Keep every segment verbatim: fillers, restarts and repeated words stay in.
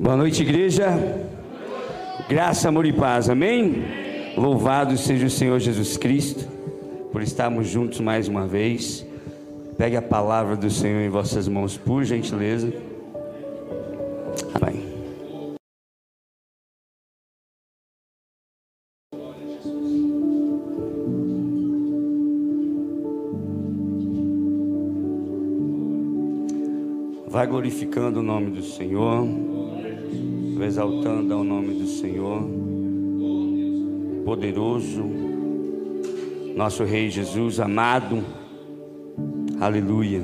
Boa noite, igreja. Graça, amor e paz, amém? Amém. Louvado seja o Senhor Jesus Cristo, por estarmos juntos mais uma vez. Pegue a palavra do Senhor em vossas mãos, por gentileza. Amém. Vai glorificando o nome do Senhor, exaltando ao nome do Senhor, poderoso, nosso Rei Jesus amado, aleluia.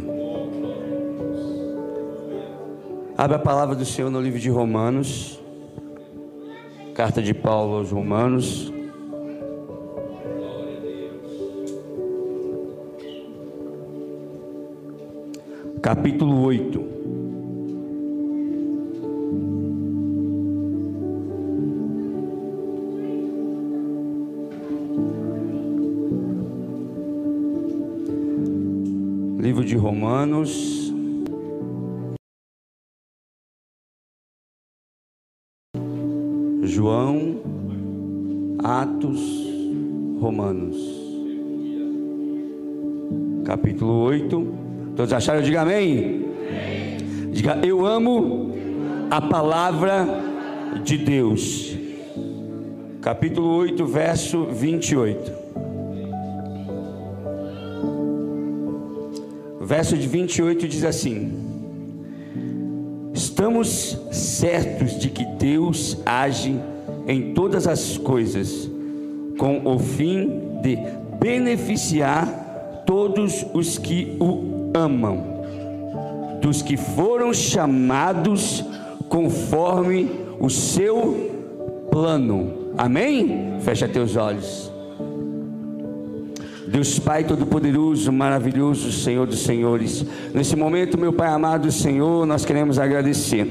Abre a palavra do Senhor no livro de Romanos, carta de Paulo aos Romanos, capítulo oito. Livro de Romanos, João, Atos, Romanos, capítulo oito. Todos acharam? Diga amém. Amém. Diga, eu amo a palavra de Deus. Capítulo oito, verso vinte e oito. Verso de vinte e oito diz assim: estamos certos de que Deus age em todas as coisas, com o fim de beneficiar todos os que o amam, dos que foram chamados conforme o seu plano. Amém? Fecha teus olhos. Deus Pai Todo-Poderoso, Maravilhoso, Senhor dos Senhores, nesse momento, meu Pai amado Senhor, nós queremos agradecer,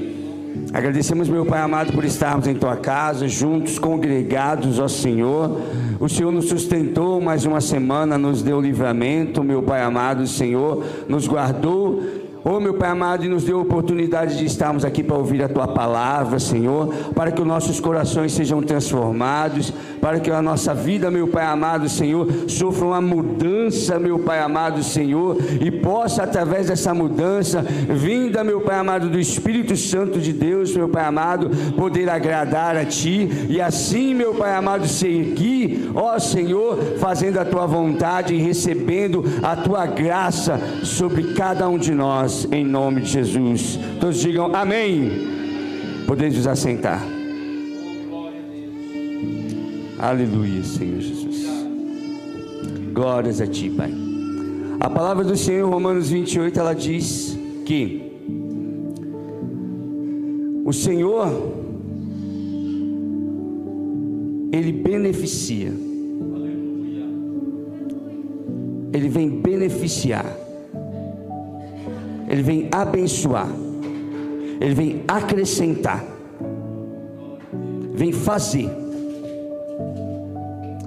agradecemos, meu Pai amado, por estarmos em Tua casa, juntos, congregados, ó Senhor. O Senhor nos sustentou mais uma semana, nos deu livramento, meu Pai amado Senhor, nos guardou, oh meu Pai amado, e nos deu a oportunidade de estarmos aqui para ouvir a Tua Palavra, Senhor, para que os nossos corações sejam transformados, para que a nossa vida, meu Pai amado Senhor, sofra uma mudança, meu Pai amado Senhor, e possa através dessa mudança, vinda, meu Pai amado, do Espírito Santo de Deus, meu Pai amado, poder agradar a Ti, e assim, meu Pai amado, seguir, ó Senhor, fazendo a Tua vontade e recebendo a Tua graça sobre cada um de nós, em nome de Jesus. Todos digam amém. Podeis vos assentar. Aleluia, Senhor Jesus. Glórias a Ti, Pai. A palavra do Senhor, Romanos vinte e oito, ela diz que o Senhor, Ele beneficia. Ele vem beneficiar, Ele vem abençoar, Ele vem acrescentar, vem fazer.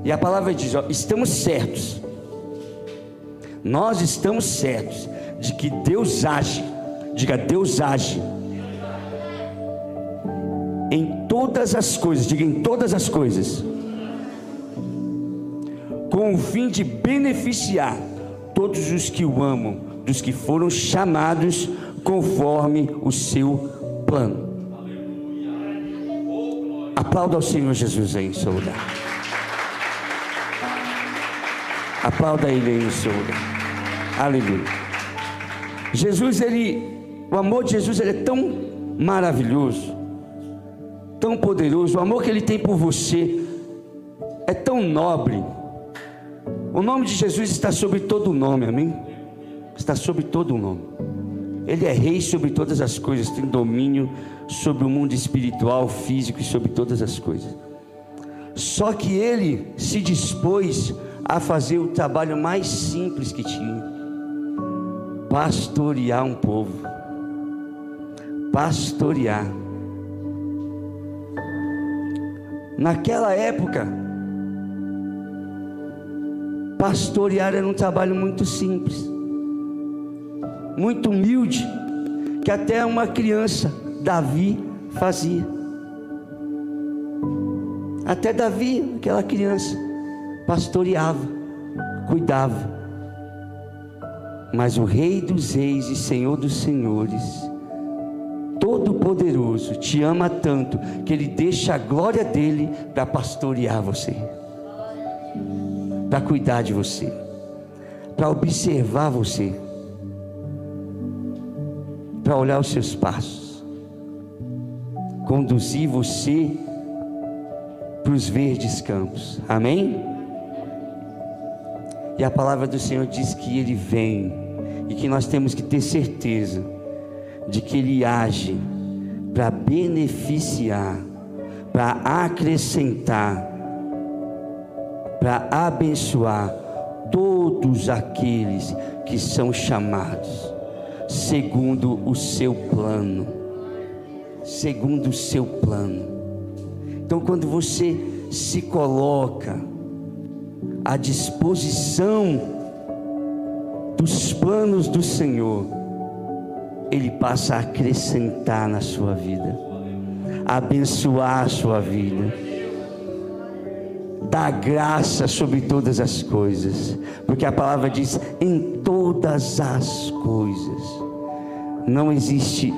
E a palavra diz, ó, estamos certos, nós estamos certos de que Deus age, diga Deus age, em todas as coisas, diga em todas as coisas, com o fim de beneficiar todos os que o amam, dos que foram chamados conforme o seu plano. Aplauda ao Senhor Jesus aí em seu lugar. Aplauda Ele aí em seu lugar. Aleluia. Jesus, Ele, o amor de Jesus, Ele é tão maravilhoso, tão poderoso. O amor que Ele tem por você é tão nobre. O nome de Jesus está sobre todo o nome, amém? Está sobre todo o nome. Ele é rei sobre todas as coisas, tem domínio sobre o mundo espiritual, físico e sobre todas as coisas. Só que Ele se dispôs a fazer o trabalho mais simples que tinha: pastorear um povo, pastorear. Naquela época, pastorear era um trabalho muito simples, muito humilde, que até uma criança, Davi, fazia. Até Davi, aquela criança, pastoreava, cuidava. Mas o Rei dos reis e Senhor dos senhores, Todo-Poderoso, te ama tanto que Ele deixa a glória dEle para pastorear você, para cuidar de você, para observar você, para olhar os seus passos, conduzir você para os verdes campos. Amém? E a palavra do Senhor diz que Ele vem, e que nós temos que ter certeza de que Ele age para beneficiar, para acrescentar, para abençoar todos aqueles que são chamados segundo o seu plano, segundo o seu plano. Então, quando você se coloca à disposição dos planos do Senhor, Ele passa a acrescentar na sua vida, a abençoar a sua vida, dar graça sobre todas as coisas, porque a palavra diz: em todas as coisas. Não existe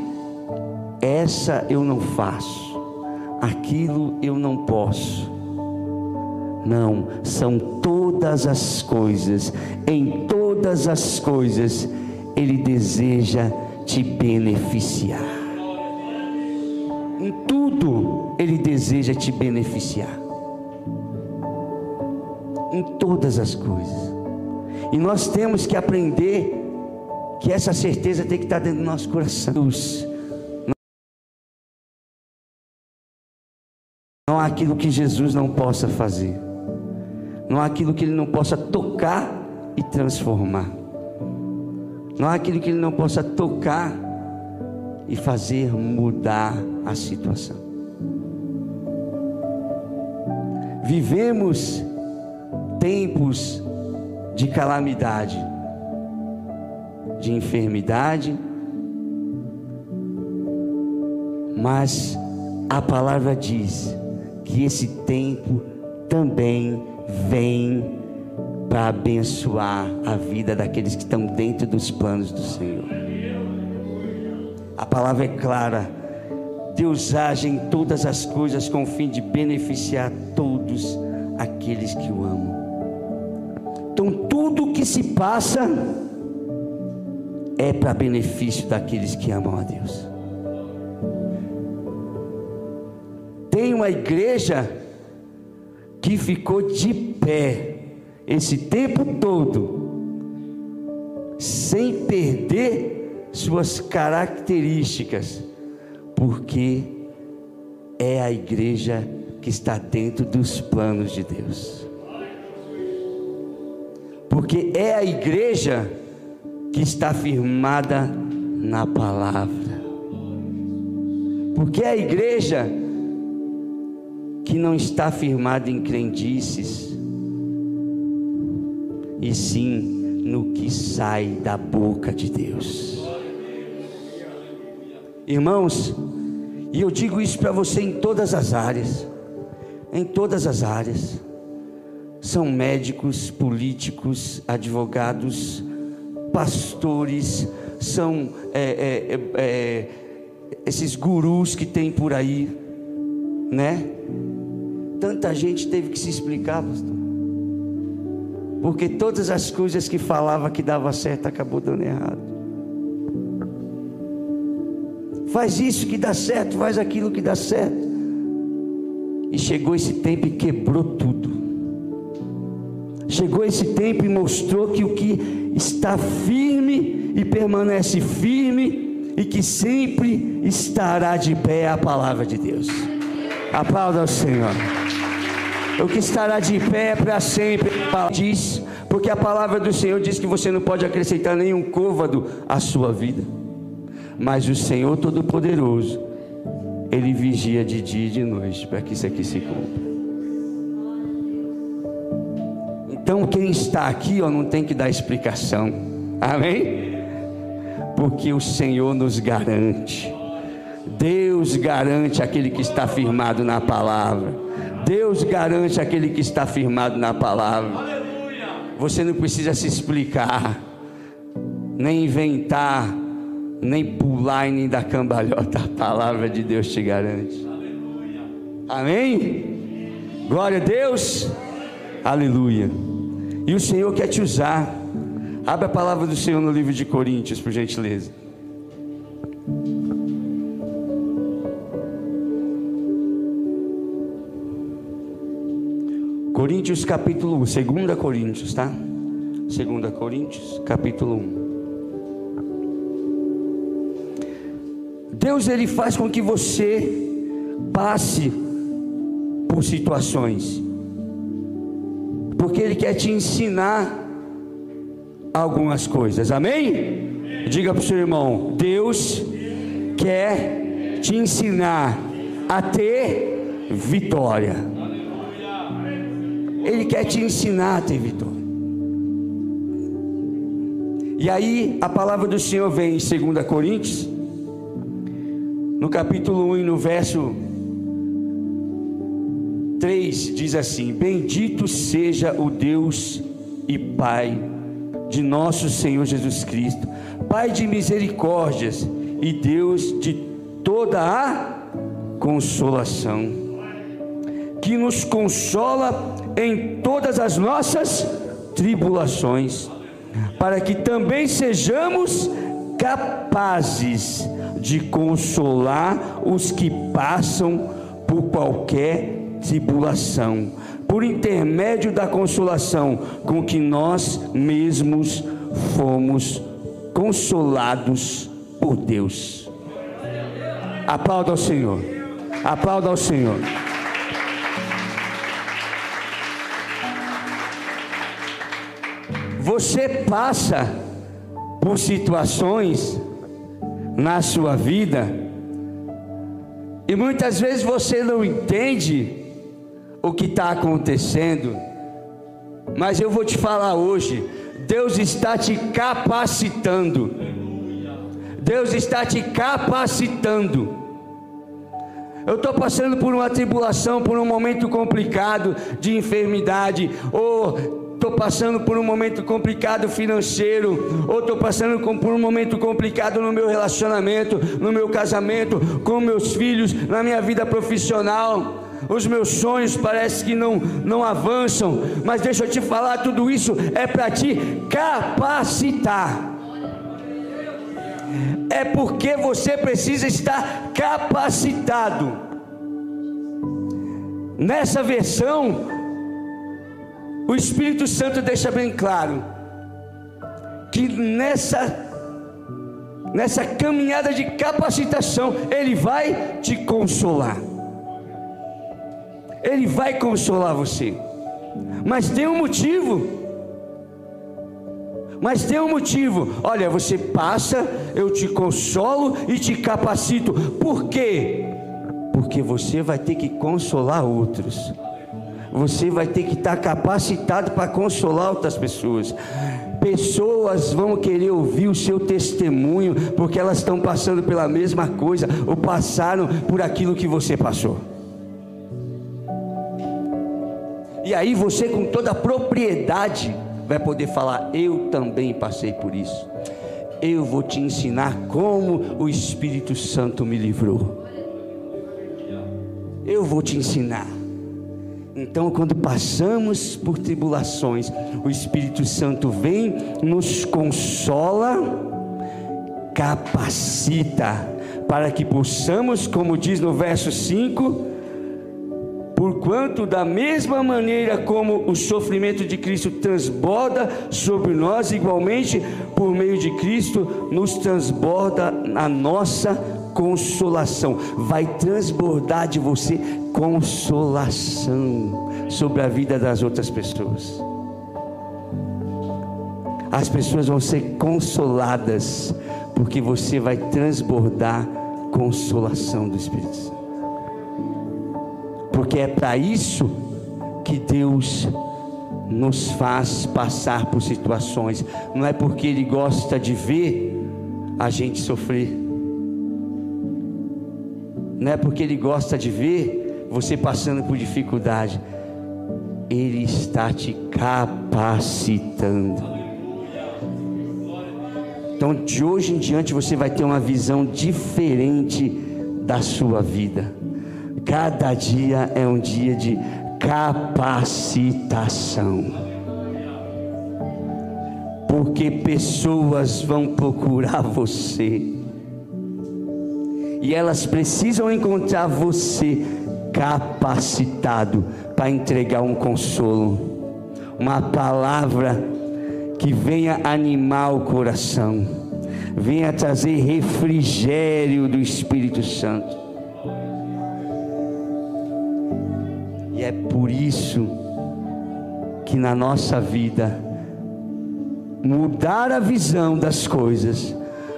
essa eu não faço, aquilo eu não posso. Não, são todas as coisas. Em todas as coisas Ele deseja te beneficiar. Em tudo Ele deseja te beneficiar, em todas as coisas. E nós temos que aprender que essa certeza tem que estar dentro do nosso coração. Não há aquilo que Jesus não possa fazer, não há aquilo que Ele não possa tocar e transformar, não há aquilo que Ele não possa tocar e fazer mudar a situação. Vivemos tempos de calamidade, de enfermidade, mas a palavra diz que esse tempo também vem para abençoar a vida daqueles que estão dentro dos planos do Senhor. A palavra é clara: Deus age em todas as coisas com o fim de beneficiar todos aqueles que o amam. Então, tudo o que se passa é para benefício daqueles que amam a Deus. Tem uma igreja que ficou de pé esse tempo todo, sem perder suas características, porque é a igreja que está dentro dos planos de Deus, porque é a igreja que está firmada na palavra, porque é a igreja que não está firmado em crendices, e sim no que sai da boca de Deus. Irmãos, e eu digo isso para você em todas as áreas, em todas as áreas, são médicos, políticos, advogados, pastores, são é, é, é, esses gurus que tem por aí, né? Tanta gente teve que se explicar, pastor, porque todas as coisas que falava que dava certo, acabou dando errado. Faz isso que dá certo, faz aquilo que dá certo. E chegou esse tempo e quebrou tudo. Chegou esse tempo e mostrou que o que está firme e permanece firme, e que sempre estará de pé, é a palavra de Deus. Aplauda ao Senhor. O que estará de pé para sempre, diz, porque a palavra do Senhor diz que você não pode acrescentar nenhum côvado à sua vida, mas o Senhor Todo-Poderoso, Ele vigia de dia e de noite para que isso aqui se cumpra. Então, quem está aqui, ó, não tem que dar explicação. Amém? Porque o Senhor nos garante, Deus garante aquele que está firmado na palavra. Deus garante aquele que está firmado na palavra. Você não precisa se explicar, nem inventar, nem pular e nem dar cambalhota. A palavra de Deus te garante. Amém? Glória a Deus. Aleluia. E o Senhor quer te usar. Abre a palavra do Senhor no livro de Coríntios, por gentileza. Coríntios capítulo um, segunda Coríntios, tá? segunda Coríntios capítulo um. Deus, ele faz com que você passe por situações, porque ele quer te ensinar algumas coisas. Amém? Diga para o seu irmão: Deus quer te ensinar a ter vitória. Ele quer te ensinar a ter vitória. E aí a palavra do Senhor vem em segunda Coríntios, no capítulo um e no verso três, diz assim: Bendito seja o Deus e Pai de nosso Senhor Jesus Cristo, Pai de misericórdias e Deus de toda a consolação, que nos consola em todas as nossas tribulações, para que também sejamos capazes de consolar os que passam por qualquer tribulação, por intermédio da consolação com que nós mesmos fomos consolados por Deus. Aplauda ao Senhor, aplauda ao Senhor. Você passa por situações na sua vida e muitas vezes você não entende o que está acontecendo, mas eu vou te falar hoje: Deus está te capacitando. Deus está te capacitando. Eu estou passando por uma tribulação, por um momento complicado de enfermidade, ou estou passando por um momento complicado financeiro, ou estou passando por um momento complicado no meu relacionamento, no meu casamento, com meus filhos, na minha vida profissional. Os meus sonhos parece que não, não avançam, mas deixa eu te falar, tudo isso é para te capacitar. É porque você precisa estar capacitado. Nessa versão, o Espírito Santo deixa bem claro que nessa, nessa caminhada de capacitação, ele vai te consolar. Ele vai consolar você. Mas tem um motivo. Mas tem um motivo. Olha, você passa, eu te consolo e te capacito. Por quê? Porque você vai ter que consolar outros. Você vai ter que estar capacitado para consolar outras pessoas. Pessoas vão querer ouvir o seu testemunho, porque elas estão passando pela mesma coisa, ou passaram por aquilo que você passou. E aí você, com toda a propriedade, vai poder falar: eu também passei por isso. Eu vou te ensinar como o Espírito Santo me livrou. Eu vou te ensinar. Então, quando passamos por tribulações, o Espírito Santo vem, nos consola, capacita, para que possamos, como diz no verso cinco, porquanto da mesma maneira como o sofrimento de Cristo transborda sobre nós, igualmente, por meio de Cristo, nos transborda a nossa consolação. Vai transbordar de você consolação sobre a vida das outras pessoas. As pessoas vão ser consoladas, porque você vai transbordar consolação do Espírito Santo. Porque é para isso que Deus nos faz passar por situações. Não é porque Ele gosta de ver a gente sofrer, não é porque Ele gosta de ver você passando por dificuldade, Ele está te capacitando. Então de hoje em diante você vai ter uma visão diferente da sua vida. Cada dia é um dia de capacitação, porque pessoas vão procurar você e elas precisam encontrar você capacitado para entregar um consolo, uma palavra que venha animar o coração, venha trazer refrigério do Espírito Santo. E é por isso que na nossa vida, mudar a visão das coisas,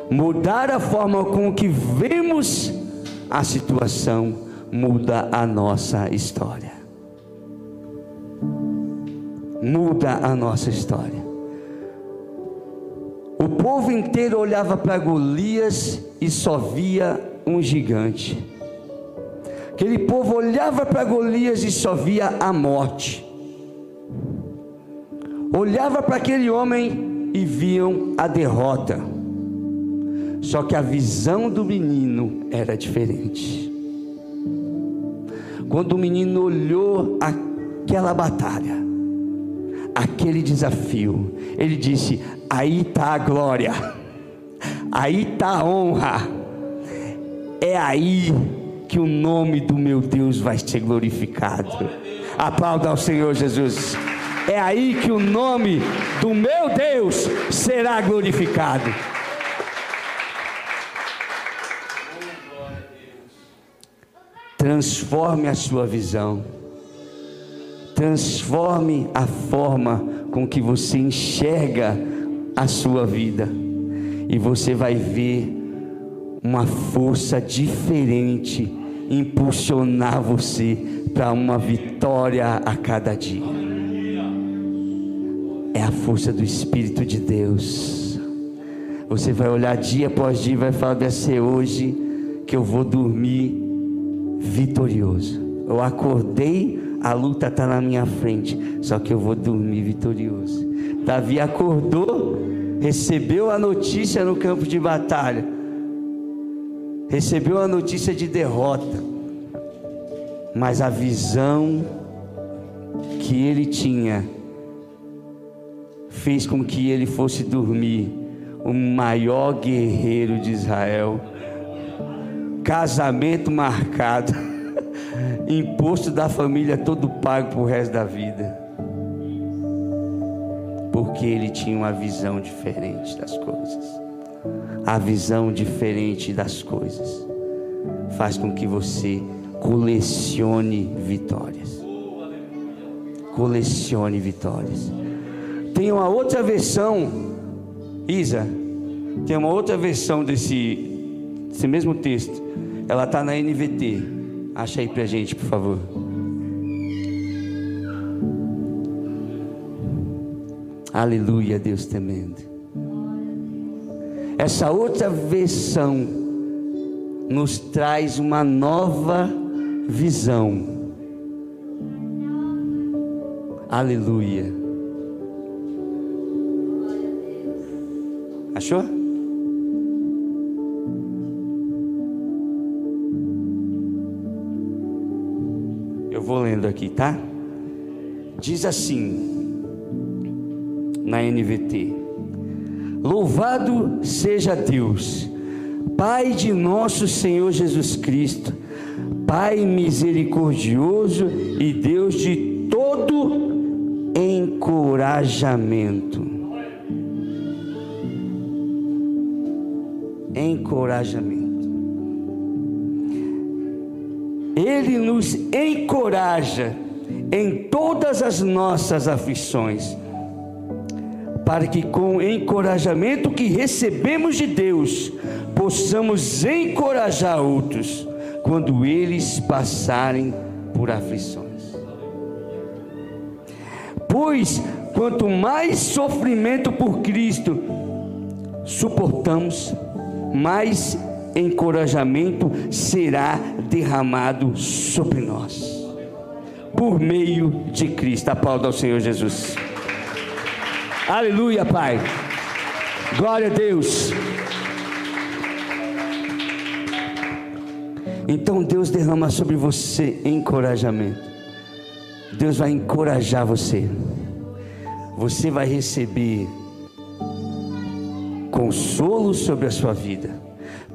mudar a forma com que vemos a situação, muda a nossa história. Muda a nossa história. O povo inteiro olhava para Golias e só via um gigante. Aquele povo olhava para Golias e só via a morte. Olhava para aquele homem e viam a derrota. Só que a visão do menino era diferente. Quando o menino olhou aquela batalha, aquele desafio, ele disse: aí está a glória, aí está a honra, é aí que o nome do meu Deus vai ser glorificado. Aplauda ao Senhor Jesus. É aí que o nome do meu Deus será glorificado. Transforme a sua visão. Transforme a forma com que você enxerga a sua vida, e você vai ver uma força diferente impulsionar você para uma vitória a cada dia. É a força do Espírito de Deus. Você vai olhar dia após dia e vai falar: vai ser hoje que eu vou dormir vitorioso. Eu acordei, a luta está na minha frente, só que eu vou dormir vitorioso. Davi acordou, recebeu a notícia no campo de batalha, recebeu a notícia de derrota, mas a visão que ele tinha fez com que ele fosse dormir o maior guerreiro de Israel. Casamento marcado, imposto da família todo pago para o resto da vida, porque ele tinha uma visão diferente das coisas. A visão diferente das coisas faz com que você colecione vitórias. Colecione vitórias. Tem uma outra versão, Isa, tem uma outra versão desse, desse mesmo texto. Ela está na N V T. Acha aí pra gente, por favor. Aleluia, Deus tremendo. Essa outra versão nos traz uma nova visão. Aleluia. Achou? Vou lendo aqui, tá? Diz assim, na N V T: louvado seja Deus, Pai de nosso Senhor Jesus Cristo, Pai misericordioso e Deus de todo encorajamento. Encorajamento. Ele nos encoraja em todas as nossas aflições, para que com o encorajamento que recebemos de Deus, possamos encorajar outros, quando eles passarem por aflições. Pois quanto mais sofrimento por Cristo suportamos, mais encorajamento será derramado sobre nós, por meio de Cristo. Aplauda ao Senhor Jesus. Aleluia, Pai. Glória a Deus. Então Deus derrama sobre você encorajamento. Deus vai encorajar você. Você vai receber consolo sobre a sua vida,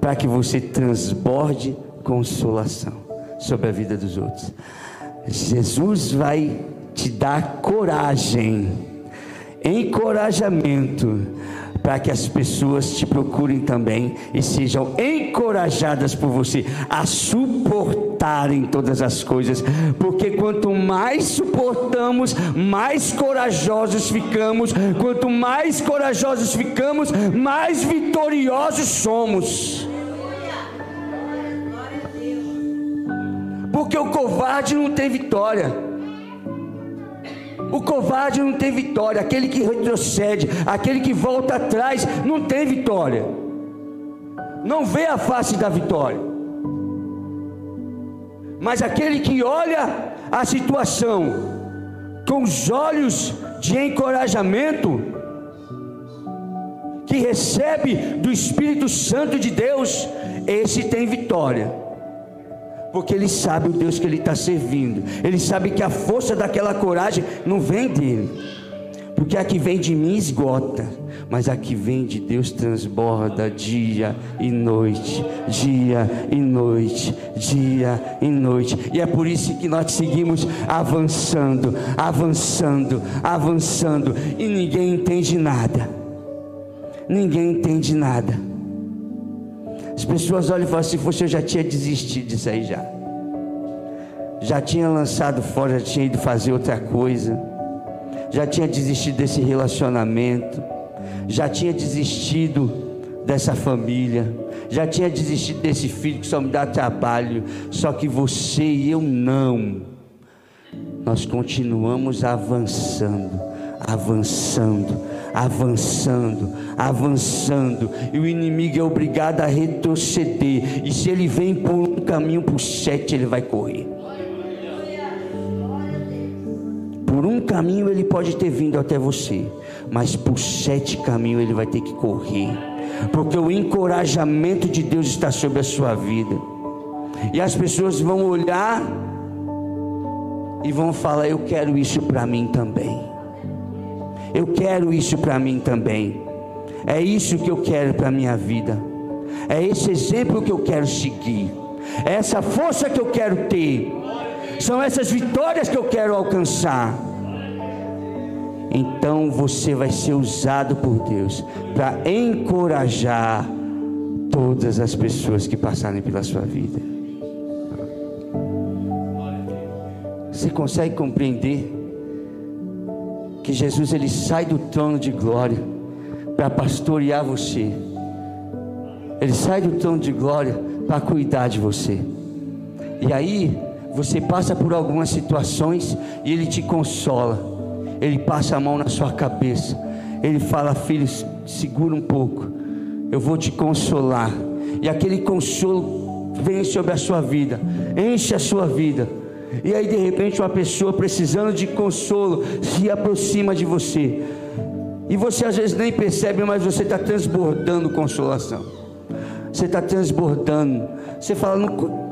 para que você transborde consolação sobre a vida dos outros. Jesus vai te dar coragem, encorajamento, para que as pessoas te procurem também e sejam encorajadas por você a suportarem todas as coisas, porque quanto mais suportamos, mais corajosos ficamos, quanto mais corajosos ficamos, mais vitoriosos somos. Porque o covarde não tem vitória. O covarde não tem vitória, aquele que retrocede, aquele que volta atrás, não tem vitória, não vê a face da vitória. Mas aquele que olha a situação com os olhos de encorajamento, que recebe do Espírito Santo de Deus, esse tem vitória. Porque ele sabe o Deus que ele está servindo. Ele sabe que a força daquela coragem não vem dele, porque a que vem de mim esgota, mas a que vem de Deus transborda dia e noite, dia e noite, dia e noite. E é por isso que nós seguimos avançando, avançando, avançando, e ninguém entende nada. Ninguém entende nada. As pessoas olham e falam: se fosse eu já tinha desistido disso aí já, já tinha lançado fora, já tinha ido fazer outra coisa, já tinha desistido desse relacionamento, já tinha desistido dessa família, já tinha desistido desse filho que só me dá trabalho. Só que você e eu não, nós continuamos avançando, avançando, avançando, avançando, e o inimigo é obrigado a retroceder, e se ele vem por um caminho, por sete ele vai correr. Por um caminho ele pode ter vindo até você, mas por sete caminhos ele vai ter que correr, porque o encorajamento de Deus está sobre a sua vida. E as pessoas vão olhar e vão falar: eu quero isso para mim também. Eu quero isso para mim também. É isso que eu quero para a minha vida. É esse exemplo que eu quero seguir. É essa força que eu quero ter. São essas vitórias que eu quero alcançar. Então você vai ser usado por Deus para encorajar todas as pessoas que passarem pela sua vida. Você consegue compreender que Jesus, ele sai do trono de glória para pastorear você? Ele sai do trono de glória para cuidar de você. E aí você passa por algumas situações e ele te consola, ele passa a mão na sua cabeça, ele fala: filho, segura um pouco, eu vou te consolar. E aquele consolo vem sobre a sua vida, enche a sua vida. E aí de repente uma pessoa precisando de consolo se aproxima de você, e você às vezes nem percebe, mas você está transbordando consolação, você está transbordando. Você fala: não,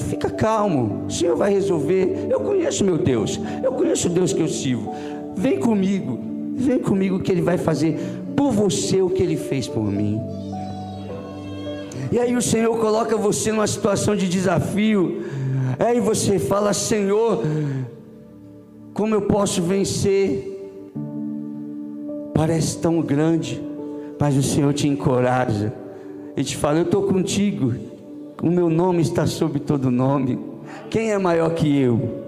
fica calmo, o Senhor vai resolver, eu conheço meu Deus, eu conheço o Deus que eu sirvo, vem comigo, vem comigo que Ele vai fazer por você o que Ele fez por mim. E aí o Senhor coloca você numa situação de desafio. Aí você fala: Senhor, como eu posso vencer? Parece tão grande, mas o Senhor te encoraja e te fala: eu estou contigo, o meu nome está sobre todo nome. Quem é maior que eu?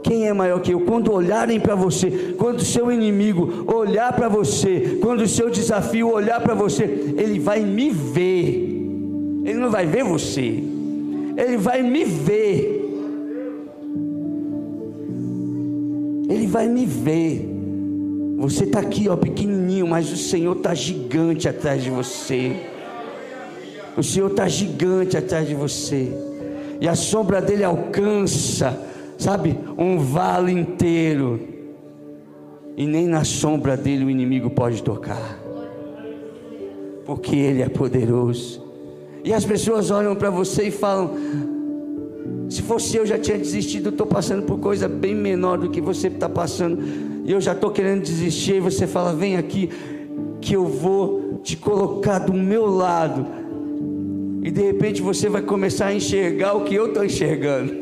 Quem é maior que eu? Quando olharem para você, quando o seu inimigo olhar para você, quando o seu desafio olhar para você, ele vai me ver. Ele não vai ver você, Ele vai me ver, Ele vai me ver. Você está aqui, ó, pequenininho, mas o Senhor está gigante atrás de você. O Senhor está gigante atrás de você, e a sombra dele alcança, sabe, um vale inteiro, e nem na sombra dele o inimigo pode tocar, porque ele é poderoso. E as pessoas olham para você e falam: se fosse eu já tinha desistido, estou passando por coisa bem menor do que você está passando, e eu já estou querendo desistir. E você fala: vem aqui que eu vou te colocar do meu lado. E de repente você vai começar a enxergar o que eu estou enxergando,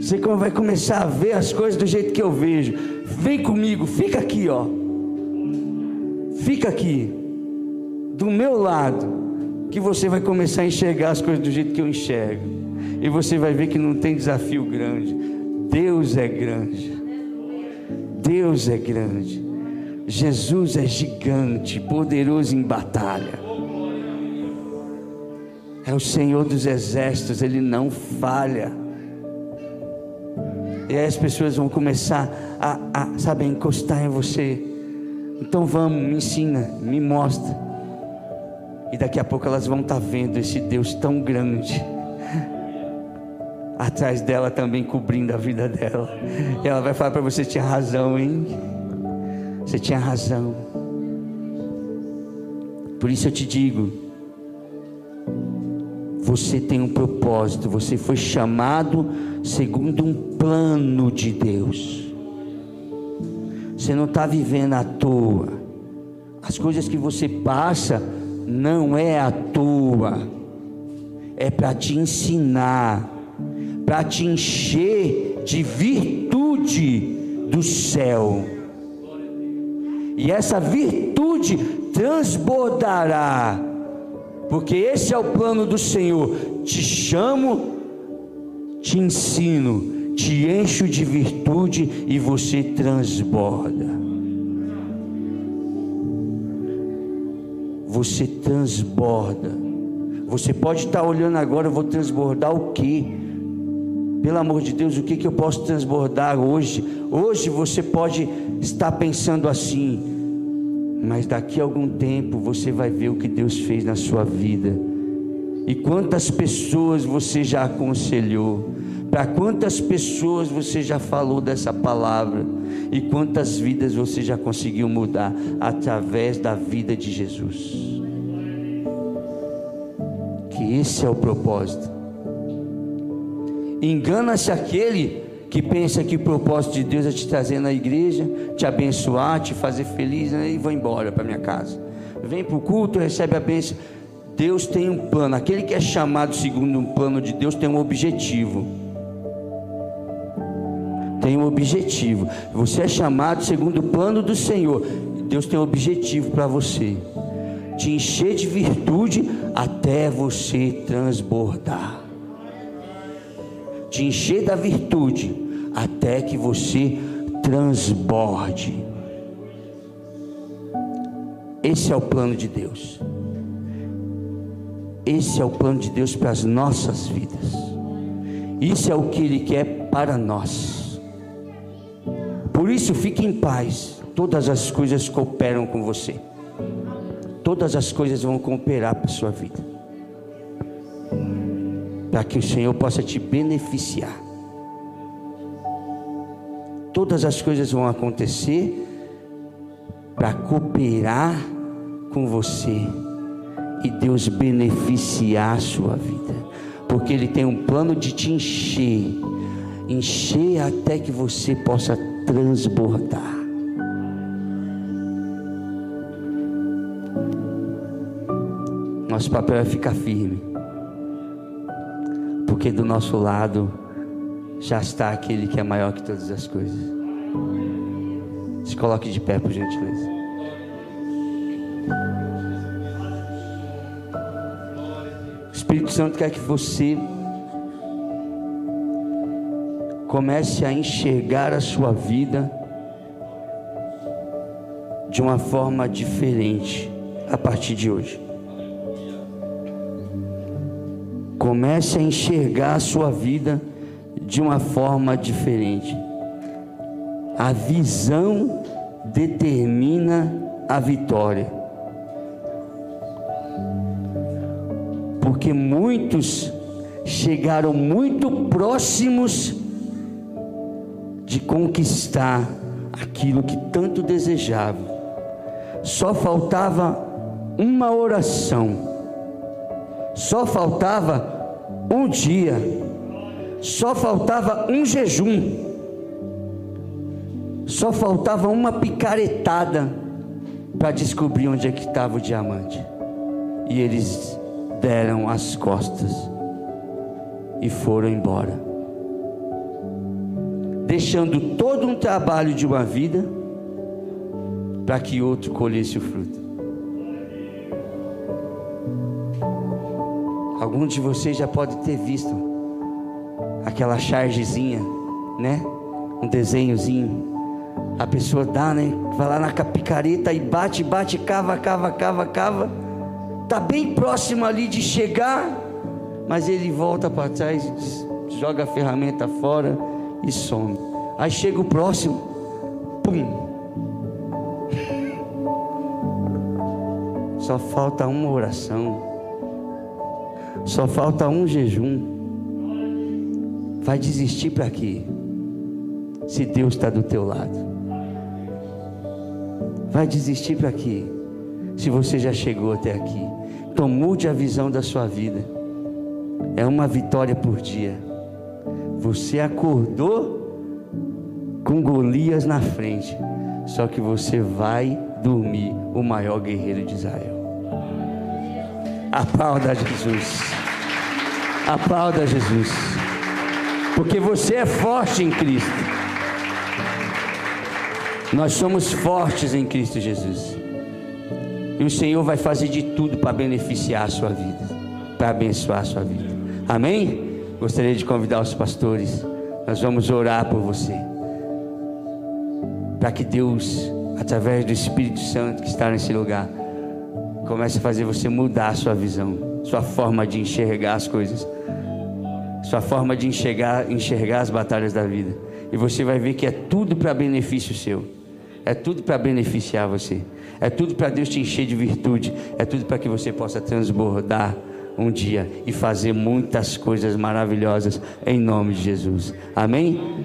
você vai começar a ver as coisas do jeito que eu vejo. Vem comigo, fica aqui, ó, fica aqui, do meu lado, que você vai começar a enxergar as coisas do jeito que eu enxergo, e você vai ver que não tem desafio grande. Deus é grande, Deus é grande, Jesus é gigante, poderoso em batalha, é o Senhor dos exércitos, Ele não falha. E aí as pessoas vão começar a, a sabe, encostar em você. Então vamos, me ensina, me mostra. E daqui a pouco elas vão estar vendo esse Deus tão grande atrás dela, também cobrindo a vida dela. E ela vai falar para você: tinha razão, hein? Você tinha razão. Por isso eu te digo, você tem um propósito, você foi chamado segundo um plano de Deus. Você não está vivendo à toa. As coisas que você passa não é à toa, é para te ensinar, para te encher de virtude do céu, e essa virtude transbordará, porque esse é o plano do Senhor. Te chamo, te ensino, te encho de virtude e você transborda. Você transborda. Você pode estar olhando agora: eu vou transbordar o quê? Pelo amor de Deus, o que, que eu posso transbordar hoje? Hoje você pode estar pensando assim, mas daqui a algum tempo você vai ver o que Deus fez na sua vida, e quantas pessoas você já aconselhou, para quantas pessoas você já falou dessa palavra, e quantas vidas você já conseguiu mudar através da vida de Jesus. Que esse é o propósito. Engana-se aquele que pensa que o propósito de Deus é te trazer na igreja, te abençoar, te fazer feliz, né? E vou embora para minha casa, vem para o culto, recebe a bênção. Deus tem um plano. Aquele que é chamado segundo um plano de Deus tem um objetivo. Tem um objetivo. Você é chamado segundo o plano do Senhor. Deus tem um objetivo para você: te encher de virtude até você transbordar, te encher da virtude até que você transborde. Esse é o plano de Deus. Esse é o plano de Deus para as nossas vidas. Isso é o que Ele quer para nós. Por isso, fique em paz. Todas as coisas cooperam com você. Todas as coisas vão cooperar para a sua vida, para que o Senhor possa te beneficiar. Todas as coisas vão acontecer para cooperar com você e Deus beneficiar a sua vida, porque Ele tem um plano de te encher, encher até que você possa transbordar. Nosso papel é ficar firme, porque do nosso lado já está aquele que é maior que todas as coisas. Se coloque de pé, por gentileza. O Espírito Santo quer que você comece a enxergar a sua vida de uma forma diferente a partir de hoje. Comece a enxergar a sua vida de uma forma diferente. A visão determina a vitória. porque muitos chegaram muito próximos de conquistar aquilo que tanto desejavam. Só faltava uma oração, só faltava um dia, só faltava um jejum, só faltava uma picaretada para descobrir onde é que estava o diamante. E eles deram as costas e foram embora, deixando todo um trabalho de uma vida para que outro colhesse o fruto. Alguns de vocês já podem ter visto aquela chargezinha, né? Um desenhozinho. A pessoa dá, né? Vai lá na picareta e bate, bate, cava, cava, cava, cava. Está bem próximo ali de chegar, mas ele volta para trás, joga a ferramenta fora e some. Aí chega o próximo, pum, só falta uma oração, só falta um jejum. Vai desistir para quê? Se Deus está do teu lado. Vai desistir para quê? Se você já chegou até aqui. Então mude a visão da sua vida. É uma vitória por dia. Você acordou com Golias na frente, só que você vai dormir o maior guerreiro de Israel. Aplauda Jesus, aplauda Jesus, porque você é forte em Cristo. Nós somos fortes em Cristo Jesus, e o Senhor vai fazer de tudo para beneficiar a sua vida, para abençoar a sua vida. Amém? Gostaria de convidar os pastores. Nós vamos orar por você, para que Deus, através do Espírito Santo que está nesse lugar, comece a fazer você mudar a sua visão, sua forma de enxergar as coisas, sua forma de enxergar, enxergar as batalhas da vida. E você vai ver que é tudo para benefício seu, é tudo para beneficiar você, é tudo para Deus te encher de virtude, é tudo para que você possa transbordar um dia e fazer muitas coisas maravilhosas em nome de Jesus. Amém?